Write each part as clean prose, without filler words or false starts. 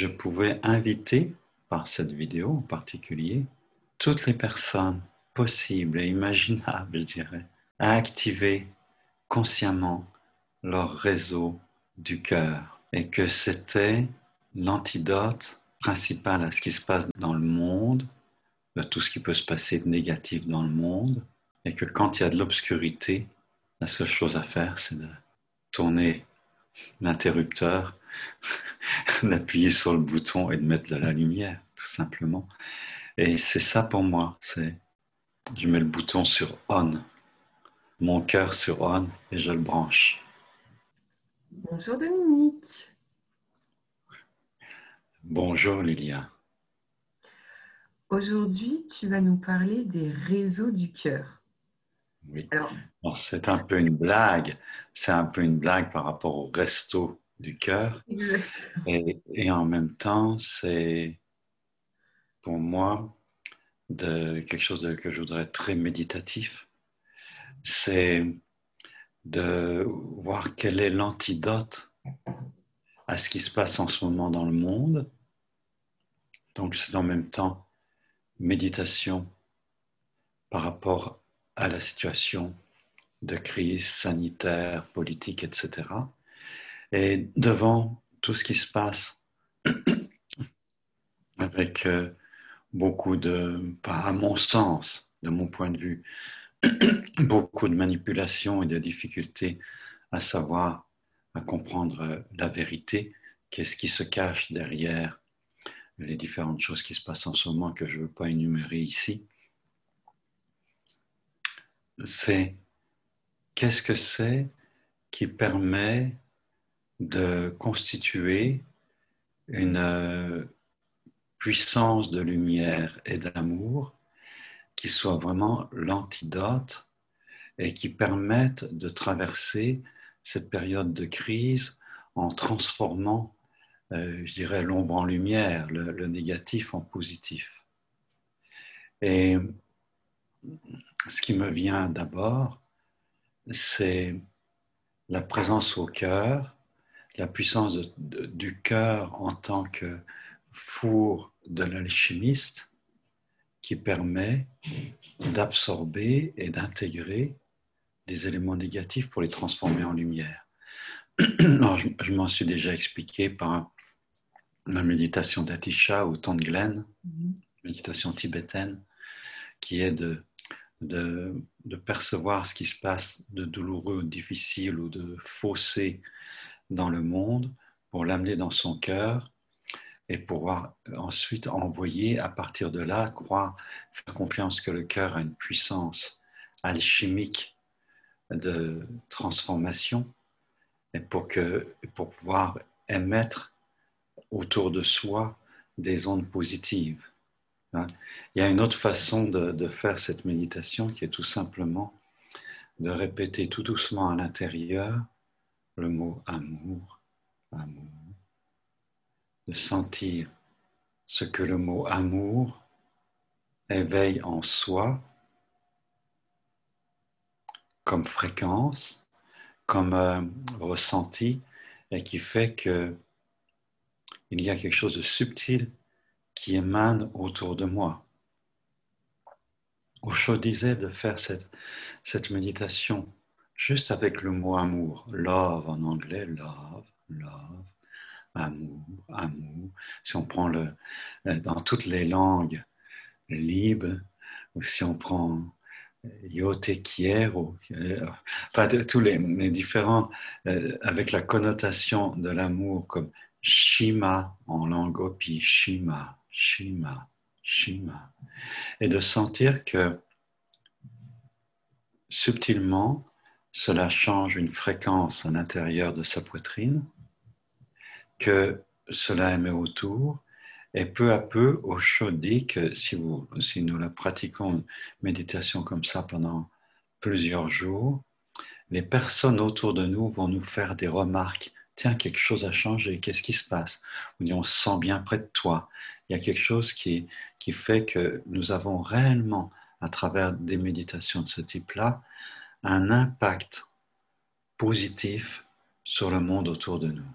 je pouvais inviter, par cette vidéo en particulier, toutes les personnes possibles et imaginables, je dirais, à activer consciemment leur réseau du cœur. Et que c'était l'antidote principal à ce qui se passe dans le monde, de tout ce qui peut se passer de négatif dans le monde, et que quand il y a de l'obscurité, la seule chose à faire, c'est de tourner l'interrupteur, d'appuyer sur le bouton et de mettre de la lumière, tout simplement. Et c'est ça pour moi, c'est je mets le bouton sur on, mon cœur sur on et je le branche. Bonjour Dominique. Bonjour Lilia. Aujourd'hui, tu vas nous parler des réseaux du cœur. Oui. Alors, bon, c'est un peu une blague. C'est un peu une blague par rapport au resto du cœur. Et en même temps, c'est pour moi quelque chose que je voudrais très méditatif. C'est de voir quel est l'antidote à ce qui se passe en ce moment dans le monde. Donc c'est en même temps méditation par rapport à la situation de crise sanitaire, politique, etc. Et devant tout ce qui se passe avec beaucoup de, à mon sens, de mon point de vue, beaucoup de manipulations et de difficultés à savoir, à comprendre la vérité, qu'est-ce qui se cache derrière les différentes choses qui se passent en ce moment que je ne veux pas énumérer ici. C'est qu'est-ce que c'est qui permet de constituer une puissance de lumière et d'amour qui soit vraiment l'antidote et qui permette de traverser cette période de crise en transformant, je dirais, l'ombre en lumière, le négatif en positif. Et ce qui me vient d'abord, c'est la présence au cœur, la puissance du cœur en tant que four de l'alchimiste, qui permet d'absorber et d'intégrer des éléments négatifs pour les transformer en lumière. Alors, je m'en suis déjà expliqué par la méditation d'Atisha ou Tonglen, méditation tibétaine, qui est de percevoir ce qui se passe de douloureux, difficile ou de faussé dans le monde pour l'amener dans son cœur et pouvoir ensuite envoyer, à partir de là, faire confiance que le cœur a une puissance alchimique de transformation, et pour pouvoir émettre autour de soi des ondes positives. Il y a une autre façon de faire cette méditation, qui est tout simplement de répéter tout doucement à l'intérieur le mot « amour », « amour ». De sentir ce que le mot amour éveille en soi comme fréquence, comme ressenti, et qui fait que il y a quelque chose de subtil qui émane autour de moi. Osho disait de faire cette méditation juste avec le mot amour, love en anglais, love, love. Amour, amour. Si on prend dans toutes les langues libres, ou si on prend yo te quiero, enfin tous les différents, avec la connotation de l'amour comme shima en langue Hopi, shima, shima, shima. Et de sentir que subtilement, cela change une fréquence à l'intérieur de sa poitrine, que cela émet autour, et peu à peu, Osho dit que si nous la pratiquons une méditation comme ça pendant plusieurs jours, les personnes autour de nous vont nous faire des remarques. Tiens, quelque chose a changé, qu'est-ce qui se passe? On se sent bien près de toi. Il y a quelque chose qui fait que nous avons réellement, à travers des méditations de ce type-là, un impact positif sur le monde autour de nous.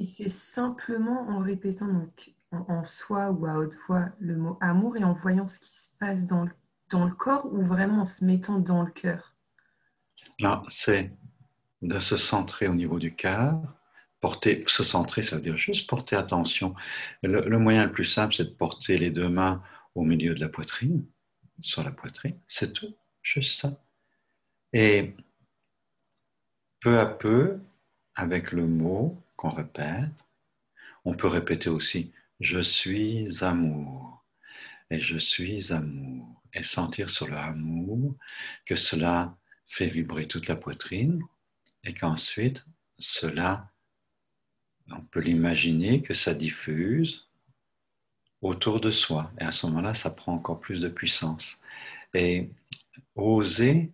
Et c'est simplement en répétant donc en soi ou à haute voix le mot amour et en voyant ce qui se passe dans le corps ou vraiment en se mettant dans le cœur. Là, c'est de se centrer au niveau du cœur. Porter, se centrer, ça veut dire juste porter attention. Le moyen le plus simple, c'est de porter les deux mains au milieu de la poitrine, sur la poitrine, c'est tout, juste ça. Et peu à peu, avec le mot qu'on répète, on peut répéter aussi « je suis amour » et « je suis amour » et sentir sur le amour que cela fait vibrer toute la poitrine et qu'ensuite, cela on peut l'imaginer que ça diffuse autour de soi. Et à ce moment-là, ça prend encore plus de puissance. Et oser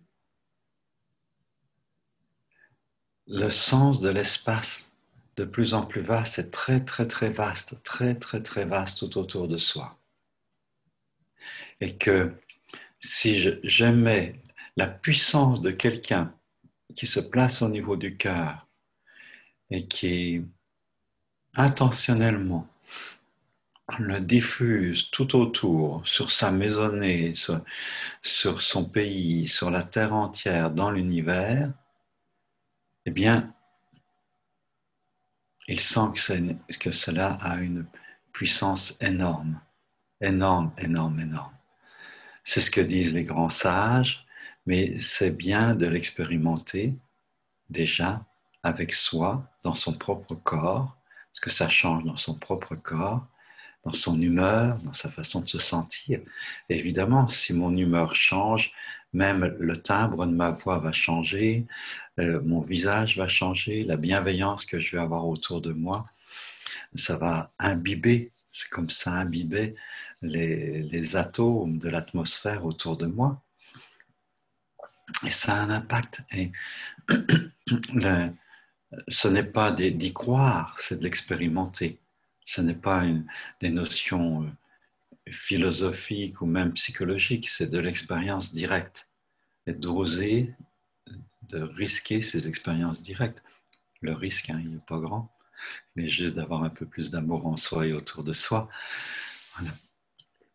le sens de l'espace de plus en plus vaste et très, très, très vaste, très, très, très vaste tout autour de soi. Et que si j'aimais la puissance de quelqu'un qui se place au niveau du cœur et qui intentionnellement le diffuse tout autour, sur sa maisonnée, sur son pays, sur la terre entière, dans l'univers, eh bien, il sent que cela a une puissance énorme, énorme, énorme, énorme. C'est ce que disent les grands sages, mais c'est bien de l'expérimenter déjà avec soi, dans son propre corps, ce que ça change dans son propre corps, dans son humeur, dans sa façon de se sentir. Et évidemment, si mon humeur change, même le timbre de ma voix va changer, mon visage va changer, la bienveillance que je vais avoir autour de moi, ça va imbiber, c'est comme ça imbiber les atomes de l'atmosphère autour de moi. Et ça a un impact. Et ce n'est pas d'y croire, c'est de l'expérimenter. Ce n'est pas des notions philosophiques ou même psychologiques, c'est de l'expérience directe. Et d'oser, de risquer ces expériences directes. Le risque, il n'est pas grand, mais juste d'avoir un peu plus d'amour en soi et autour de soi. Voilà.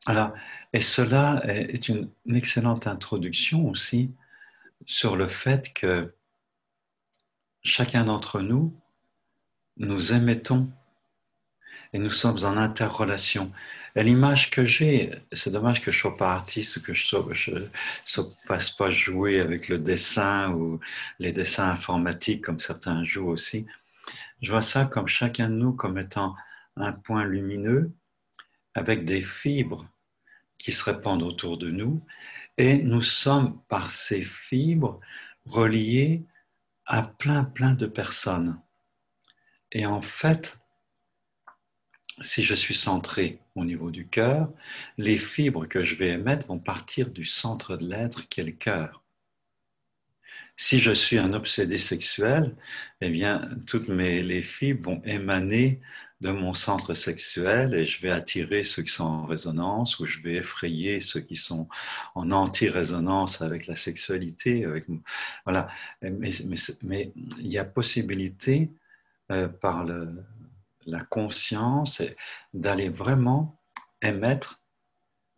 Alors, et cela est une excellente introduction aussi sur le fait que chacun d'entre nous, nous émettons et nous sommes en interrelation. Et l'image que j'ai, c'est dommage que je ne sois pas artiste ou que je ne fasse pas jouer avec le dessin ou les dessins informatiques comme certains jouent aussi. Je vois ça comme chacun de nous comme étant un point lumineux avec des fibres qui se répandent autour de nous et nous sommes par ces fibres reliés à plein de personnes. Et en fait, si je suis centré au niveau du cœur, les fibres que je vais émettre vont partir du centre de l'être qui est le cœur. Si je suis un obsédé sexuel, eh bien, les fibres vont émaner de mon centre sexuel et je vais attirer ceux qui sont en résonance ou je vais effrayer ceux qui sont en anti-résonance avec la sexualité. Voilà. Mais il y a possibilité par la conscience d'aller vraiment émettre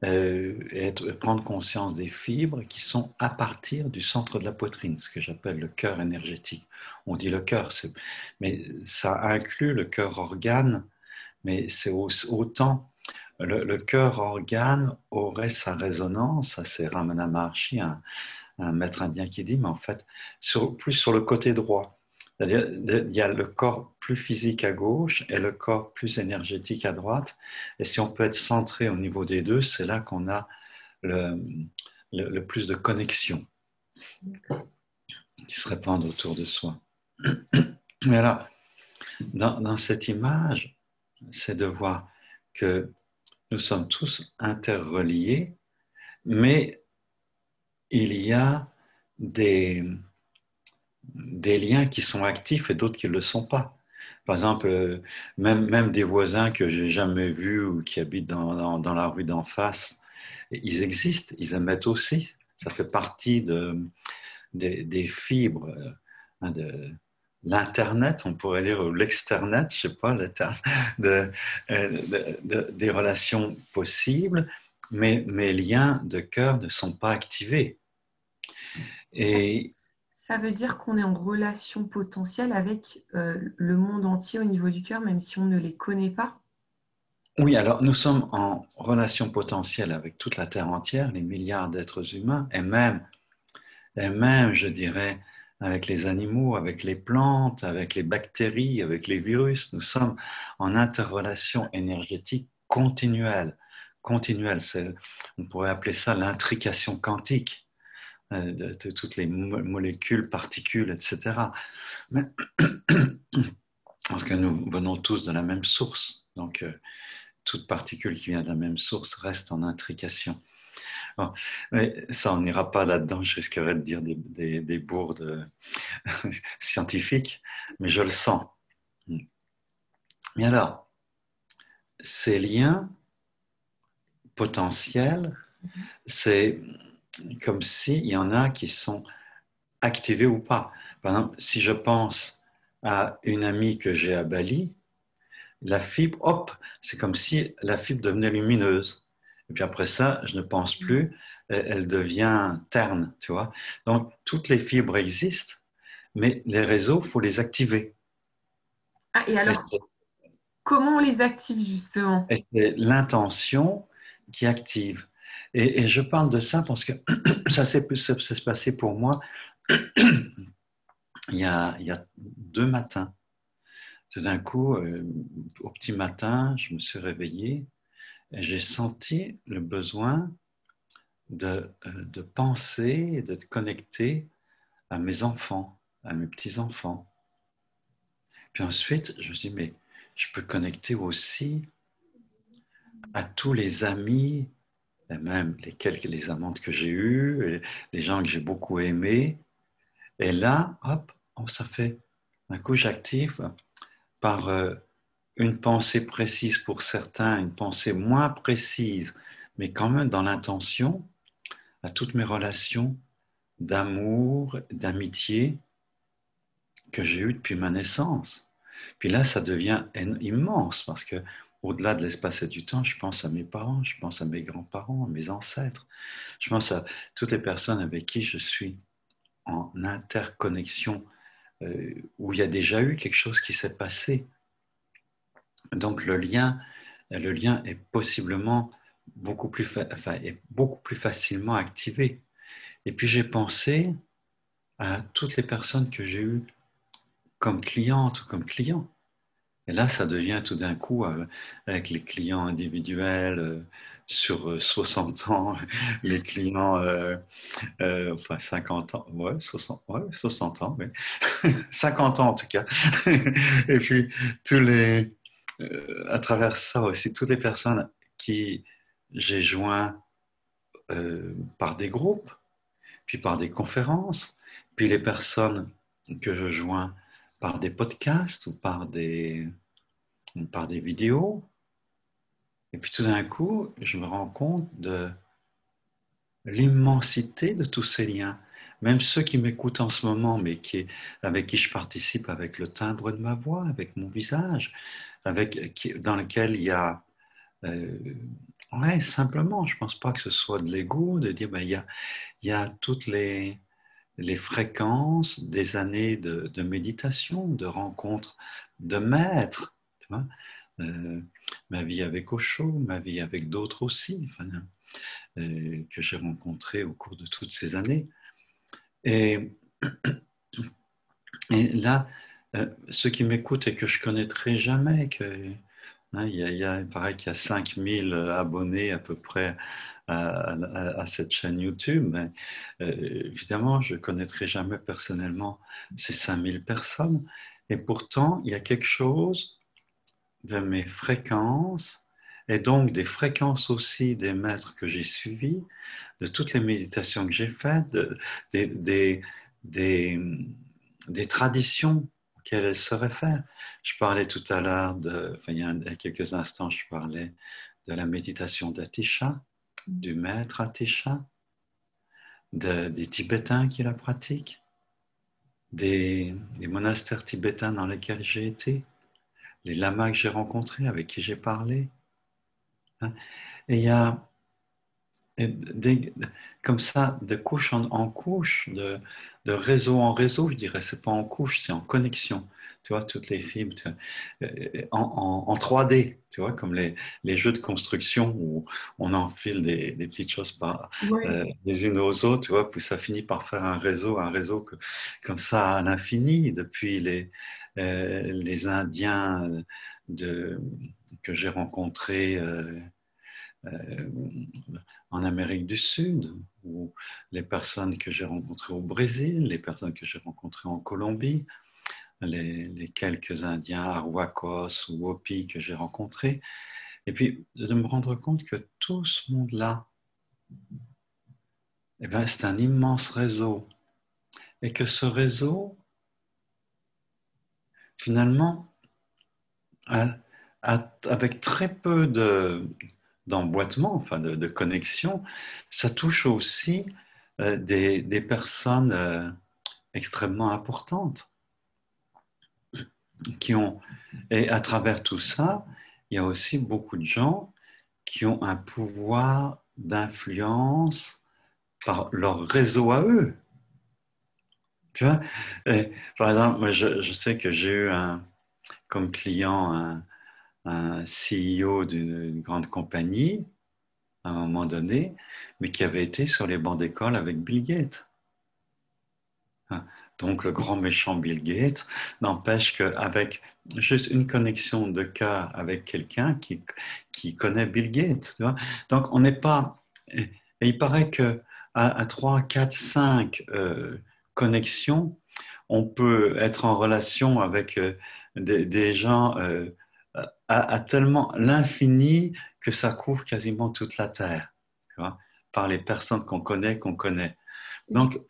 et prendre conscience des fibres qui sont à partir du centre de la poitrine, ce que j'appelle le cœur énergétique. On dit le cœur, mais ça inclut le cœur organe, mais c'est autant. Le cœur organe aurait sa résonance, c'est Ramana Maharshi, un maître indien qui dit, mais en fait, plus sur le côté droit. C'est-à-dire, il y a le corps plus physique à gauche et le corps plus énergétique à droite. Et si on peut être centré au niveau des deux, c'est là qu'on a le plus de connexions qui se répandent autour de soi. Mais alors, dans cette image, c'est de voir que nous sommes tous interreliés, mais il y a des liens qui sont actifs et d'autres qui ne le sont pas. Par exemple, même des voisins que je n'ai jamais vus ou qui habitent dans la rue d'en face, ils existent, ils émettent aussi. Ça fait partie des fibres, l'internet, on pourrait dire, ou l'externet, je ne sais pas, des relations possibles, mais mes liens de cœur ne sont pas activés. Et ça veut dire qu'on est en relation potentielle avec le monde entier au niveau du cœur, même si on ne les connaît pas? Oui, alors nous sommes en relation potentielle avec toute la Terre entière, les milliards d'êtres humains, et même, je dirais, avec les animaux, avec les plantes, avec les bactéries, avec les virus. Nous sommes en interrelation énergétique continuelle. On pourrait appeler ça l'intrication quantique. De toutes les molécules, particules, etc. Mais, parce que nous venons tous de la même source, donc toute particule qui vient de la même source reste en intrication. Bon, mais ça, on n'ira pas là-dedans, je risquerais de dire des bourdes scientifiques, mais je le sens. Mais alors, ces liens potentiels, c'est comme s'il y en a qui sont activés ou pas. Par exemple, si je pense à une amie que j'ai à Bali, la fibre, hop, c'est comme si la fibre devenait lumineuse. Et puis après ça, je ne pense plus, elle devient terne, tu vois. Donc, toutes les fibres existent, mais les réseaux, il faut les activer. Ah, et alors, comment on les active justement? C'est l'intention qui active. Et je parle de ça parce que ça s'est passé pour moi il y a 2 matins. Tout d'un coup, au petit matin, je me suis réveillé et j'ai senti le besoin de penser et de connecter à mes enfants, à mes petits-enfants. Puis ensuite, je me suis dit, mais je peux connecter aussi à tous les amis, et même les amantes que j'ai eues, les gens que j'ai beaucoup aimés. Et là, hop, ça fait. D'un coup, j'active par une pensée précise pour certains, une pensée moins précise, mais quand même dans l'intention, à toutes mes relations d'amour, d'amitié que j'ai eues depuis ma naissance. Puis là, ça devient immense parce que au-delà de l'espace et du temps, je pense à mes parents, je pense à mes grands-parents, à mes ancêtres. Je pense à toutes les personnes avec qui je suis en interconnexion, où il y a déjà eu quelque chose qui s'est passé. Donc le lien est possiblement beaucoup plus facilement activé. Et puis j'ai pensé à toutes les personnes que j'ai eues comme clientes ou comme clients. Et là, ça devient tout d'un coup, avec les clients individuels sur 60 ans, les clients, 50 ans, ouais, 60 ans, mais 50 ans en tout cas. Et puis, à travers ça aussi, toutes les personnes qui j'ai joints par des groupes, puis par des conférences, puis les personnes que je joins par des podcasts ou par des vidéos. Et puis tout d'un coup, je me rends compte de l'immensité de tous ces liens. Même ceux qui m'écoutent en ce moment, mais avec qui je participe avec le timbre de ma voix, avec mon visage, dans lequel il y a... simplement, je ne pense pas que ce soit de l'ego, de dire il y a toutes les fréquences des années de méditation, de rencontres de maîtres, tu vois, ma vie avec Osho, ma vie avec d'autres aussi, que j'ai rencontrés au cours de toutes ces années. Et là, ceux qui m'écoutent et que je ne connaîtrai jamais, il paraît qu'il y a 5000 abonnés à peu près à cette chaîne YouTube, mais évidemment, je ne connaîtrai jamais personnellement ces 5000 personnes. Et pourtant, il y a quelque chose de mes fréquences, et donc des fréquences aussi des maîtres que j'ai suivis, de toutes les méditations que j'ai faites, des traditions auxquelles elles se réfèrent. Je parlais tout à l'heure, il y a quelques instants, je parlais de la méditation d'Atisha, du maître Atisha, des Tibétains qui la pratiquent, des monastères tibétains dans lesquels j'ai été, les lamas que j'ai rencontrés, avec qui j'ai parlé. Et il y a comme ça, de couche en couche, de réseau en réseau, je dirais, c'est pas en couche, c'est en connexion. Tu vois, toutes les fibres, tu vois, en 3D, tu vois, comme les jeux de construction où on enfile des petites choses par, oui, les unes aux autres, tu vois, puis ça finit par faire un réseau que, comme ça à l'infini, depuis les Indiens que j'ai rencontrés en Amérique du Sud, ou les personnes que j'ai rencontrées au Brésil, les personnes que j'ai rencontrées en Colombie, les quelques Indiens, Arwakos ou Hopi que j'ai rencontrés, et puis de me rendre compte que tout ce monde-là, eh bien, c'est un immense réseau, et que ce réseau, finalement, avec très peu d'emboîtement, enfin de connexion, ça touche aussi des personnes extrêmement importantes. Et à travers tout ça, il y a aussi beaucoup de gens qui ont un pouvoir d'influence par leur réseau à eux. Tu vois? Et, par exemple, moi, je sais que j'ai eu comme client un CEO d'une grande compagnie à un moment donné, mais qui avait été sur les bancs d'école avec Bill Gates. Donc, le grand méchant Bill Gates, n'empêche qu'avec juste une connexion de cœur avec quelqu'un qui connaît Bill Gates, tu vois. Donc, on n'est pas... Et il paraît qu'à 3, 4, 5 connexions, on peut être en relation avec des gens à tellement l'infini que ça couvre quasiment toute la Terre, tu vois, par les personnes qu'on connaît. Donc,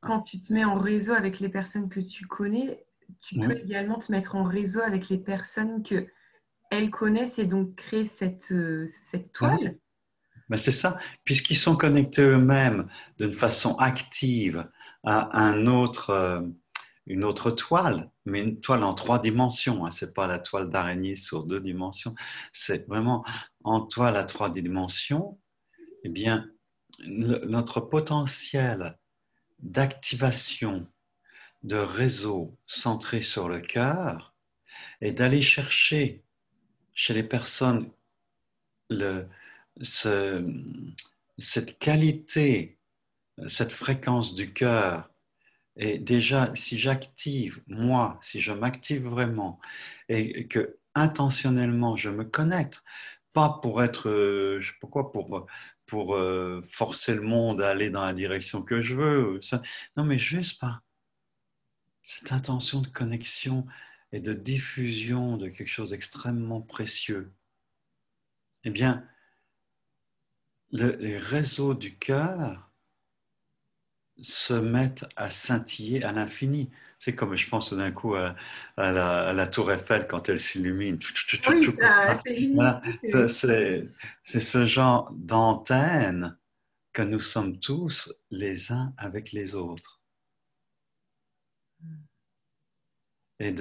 quand tu te mets en réseau avec les personnes que tu connais, tu peux également te mettre en réseau avec les personnes qu'elles connaissent et donc créer cette toile. Ben c'est ça, puisqu'ils sont connectés eux-mêmes d'une façon active à une autre toile, mais une toile en 3 dimensions, hein. Ce n'est pas la toile d'araignée sur 2 dimensions, c'est vraiment en toile à 3 dimensions. Eh bien, notre potentiel d'activation de réseaux centrés sur le cœur et d'aller chercher chez les personnes cette qualité, cette fréquence du cœur. Et déjà, si je m'active vraiment et que intentionnellement je me connecte, pas pour être, je sais pas quoi, pour forcer le monde à aller dans la direction que je veux. Non, mais juste par cette intention de connexion et de diffusion de quelque chose d'extrêmement précieux. Eh bien, les réseaux du cœur se mettent à scintiller à l'infini. C'est comme, je pense d'un coup à la tour Eiffel quand elle s'illumine. Oui, voilà. C'est ce genre d'antenne que nous sommes tous les uns avec les autres. Et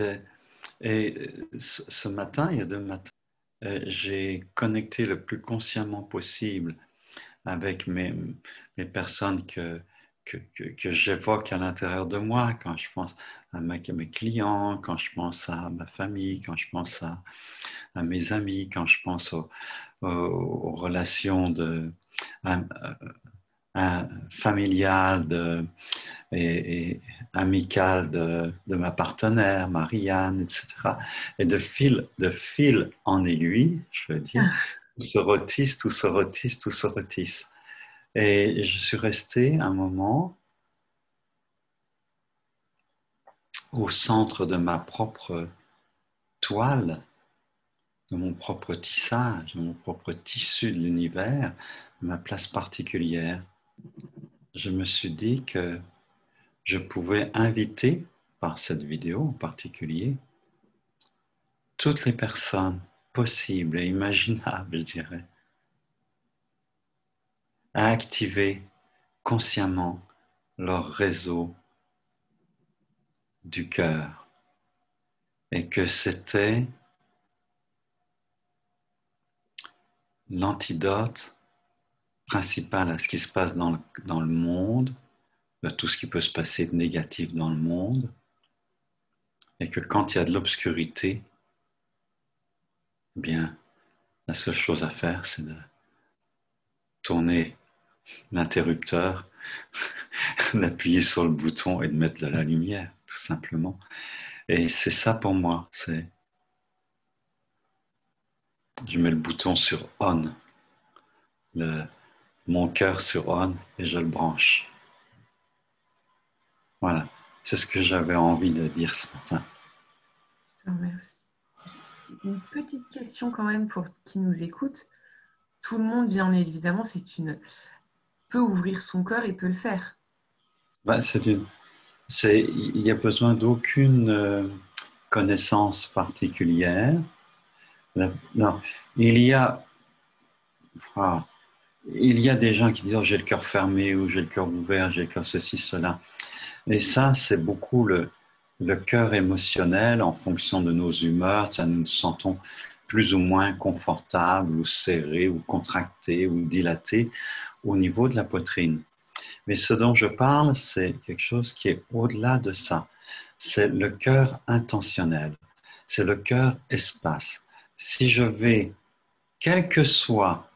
ce matin, il y a 2 matins, j'ai connecté le plus consciemment possible avec mes personnes que j'évoque à l'intérieur de moi, quand je pense à mes clients, quand je pense à ma famille, quand je pense à mes amis, quand je pense aux relations familiales et amicales de ma partenaire, Marianne, etc. Et de fil en aiguille, je veux dire, tout se rôtisse. Et je suis resté un moment au centre de ma propre toile, de mon propre tissage, de mon propre tissu de l'univers, de ma place particulière. Je me suis dit que je pouvais inviter, par cette vidéo en particulier, toutes les personnes possibles et imaginables, je dirais, à activer consciemment leur réseau du cœur et que c'était l'antidote principal à ce qui se passe dans le monde, de tout ce qui peut se passer de négatif dans le monde, et que quand il y a de l'obscurité, eh bien, la seule chose à faire, c'est de tourner l'interrupteur, d'appuyer sur le bouton et de mettre de la lumière, tout simplement. Et c'est ça pour moi, c'est... Je mets le bouton sur « on », mon cœur sur « on » et je le branche. Voilà, c'est ce que j'avais envie de dire ce matin. Je te remercie. Une petite question quand même pour qui nous écoute. Tout le monde, bien évidemment, peut ouvrir son cœur et peut le faire. Ben, il n'y a besoin d'aucune connaissance particulière. Non, il y a des gens qui disent oh, j'ai le cœur fermé ou j'ai le cœur ouvert, j'ai le cœur ceci, cela. Et ça, c'est beaucoup le cœur émotionnel en fonction de nos humeurs. Ça, nous nous sentons plus ou moins confortables ou serrés ou contractés ou dilatés au niveau de la poitrine. Mais ce dont je parle, c'est quelque chose qui est au-delà de ça. C'est le cœur intentionnel. C'est le cœur espace. Si je vais, quelle que soit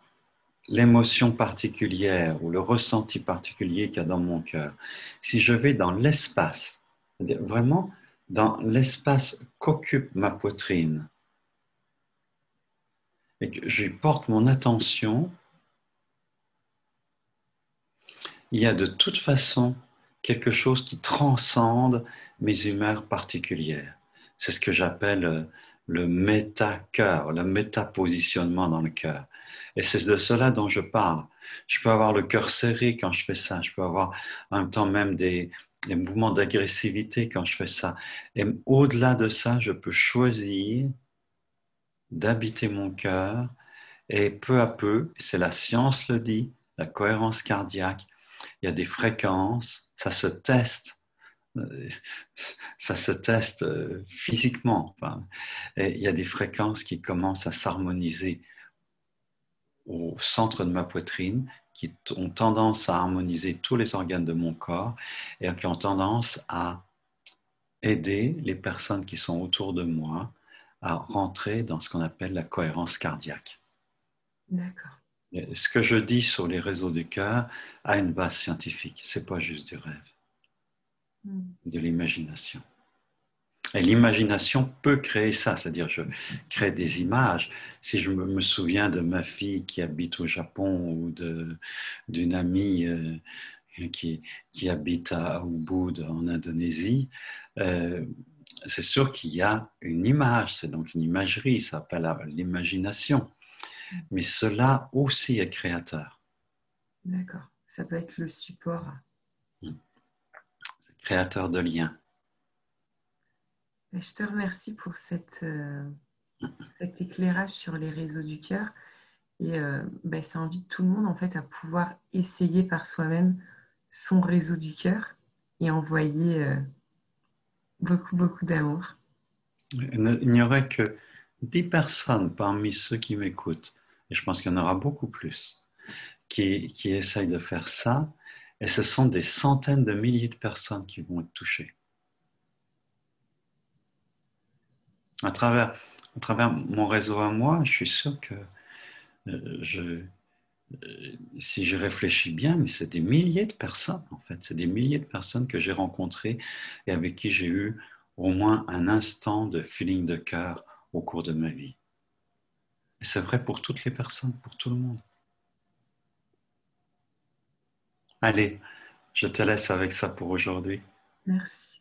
l'émotion particulière ou le ressenti particulier qu'il y a dans mon cœur, si je vais dans l'espace, vraiment dans l'espace qu'occupe ma poitrine, et que je porte mon attention, il y a de toute façon quelque chose qui transcende mes humeurs particulières. C'est ce que j'appelle... le méta-cœur, le méta-positionnement dans le cœur. Et c'est de cela dont je parle. Je peux avoir le cœur serré quand je fais ça, je peux avoir en même temps même des mouvements d'agressivité quand je fais ça. Et au-delà de ça, je peux choisir d'habiter mon cœur et peu à peu, c'est la science le dit, la cohérence cardiaque, il y a des fréquences, ça se teste. Ça se teste physiquement. Et il y a des fréquences qui commencent à s'harmoniser au centre de ma poitrine, qui ont tendance à harmoniser tous les organes de mon corps et qui ont tendance à aider les personnes qui sont autour de moi à rentrer dans ce qu'on appelle la cohérence cardiaque. D'accord. Ce que je dis sur les réseaux du cœur a une base scientifique. Ce n'est pas juste du rêve. De l'imagination. Et l'imagination peut créer ça, c'est-à-dire je crée des images. Si je me souviens de ma fille qui habite au Japon ou d'une amie qui habite à Ubud en Indonésie, c'est sûr qu'il y a une image, c'est donc une imagerie, ça s'appelle l'imagination. Mais cela aussi est créateur. D'accord, ça peut être le support. Créateur de liens. Je te remercie pour cet éclairage sur les réseaux du cœur. Et ça invite tout le monde en fait, à pouvoir essayer par soi-même son réseau du cœur et envoyer beaucoup, beaucoup d'amour. Il n'y aurait que 10 personnes parmi ceux qui m'écoutent, et je pense qu'il y en aura beaucoup plus, qui essayent de faire ça. Et ce sont des centaines de milliers de personnes qui vont être touchées. À travers mon réseau à moi, je suis sûr que si je réfléchis bien, mais c'est des milliers de personnes en fait. C'est des milliers de personnes que j'ai rencontrées et avec qui j'ai eu au moins un instant de feeling de cœur au cours de ma vie. Et c'est vrai pour toutes les personnes, pour tout le monde. Allez, je te laisse avec ça pour aujourd'hui. Merci.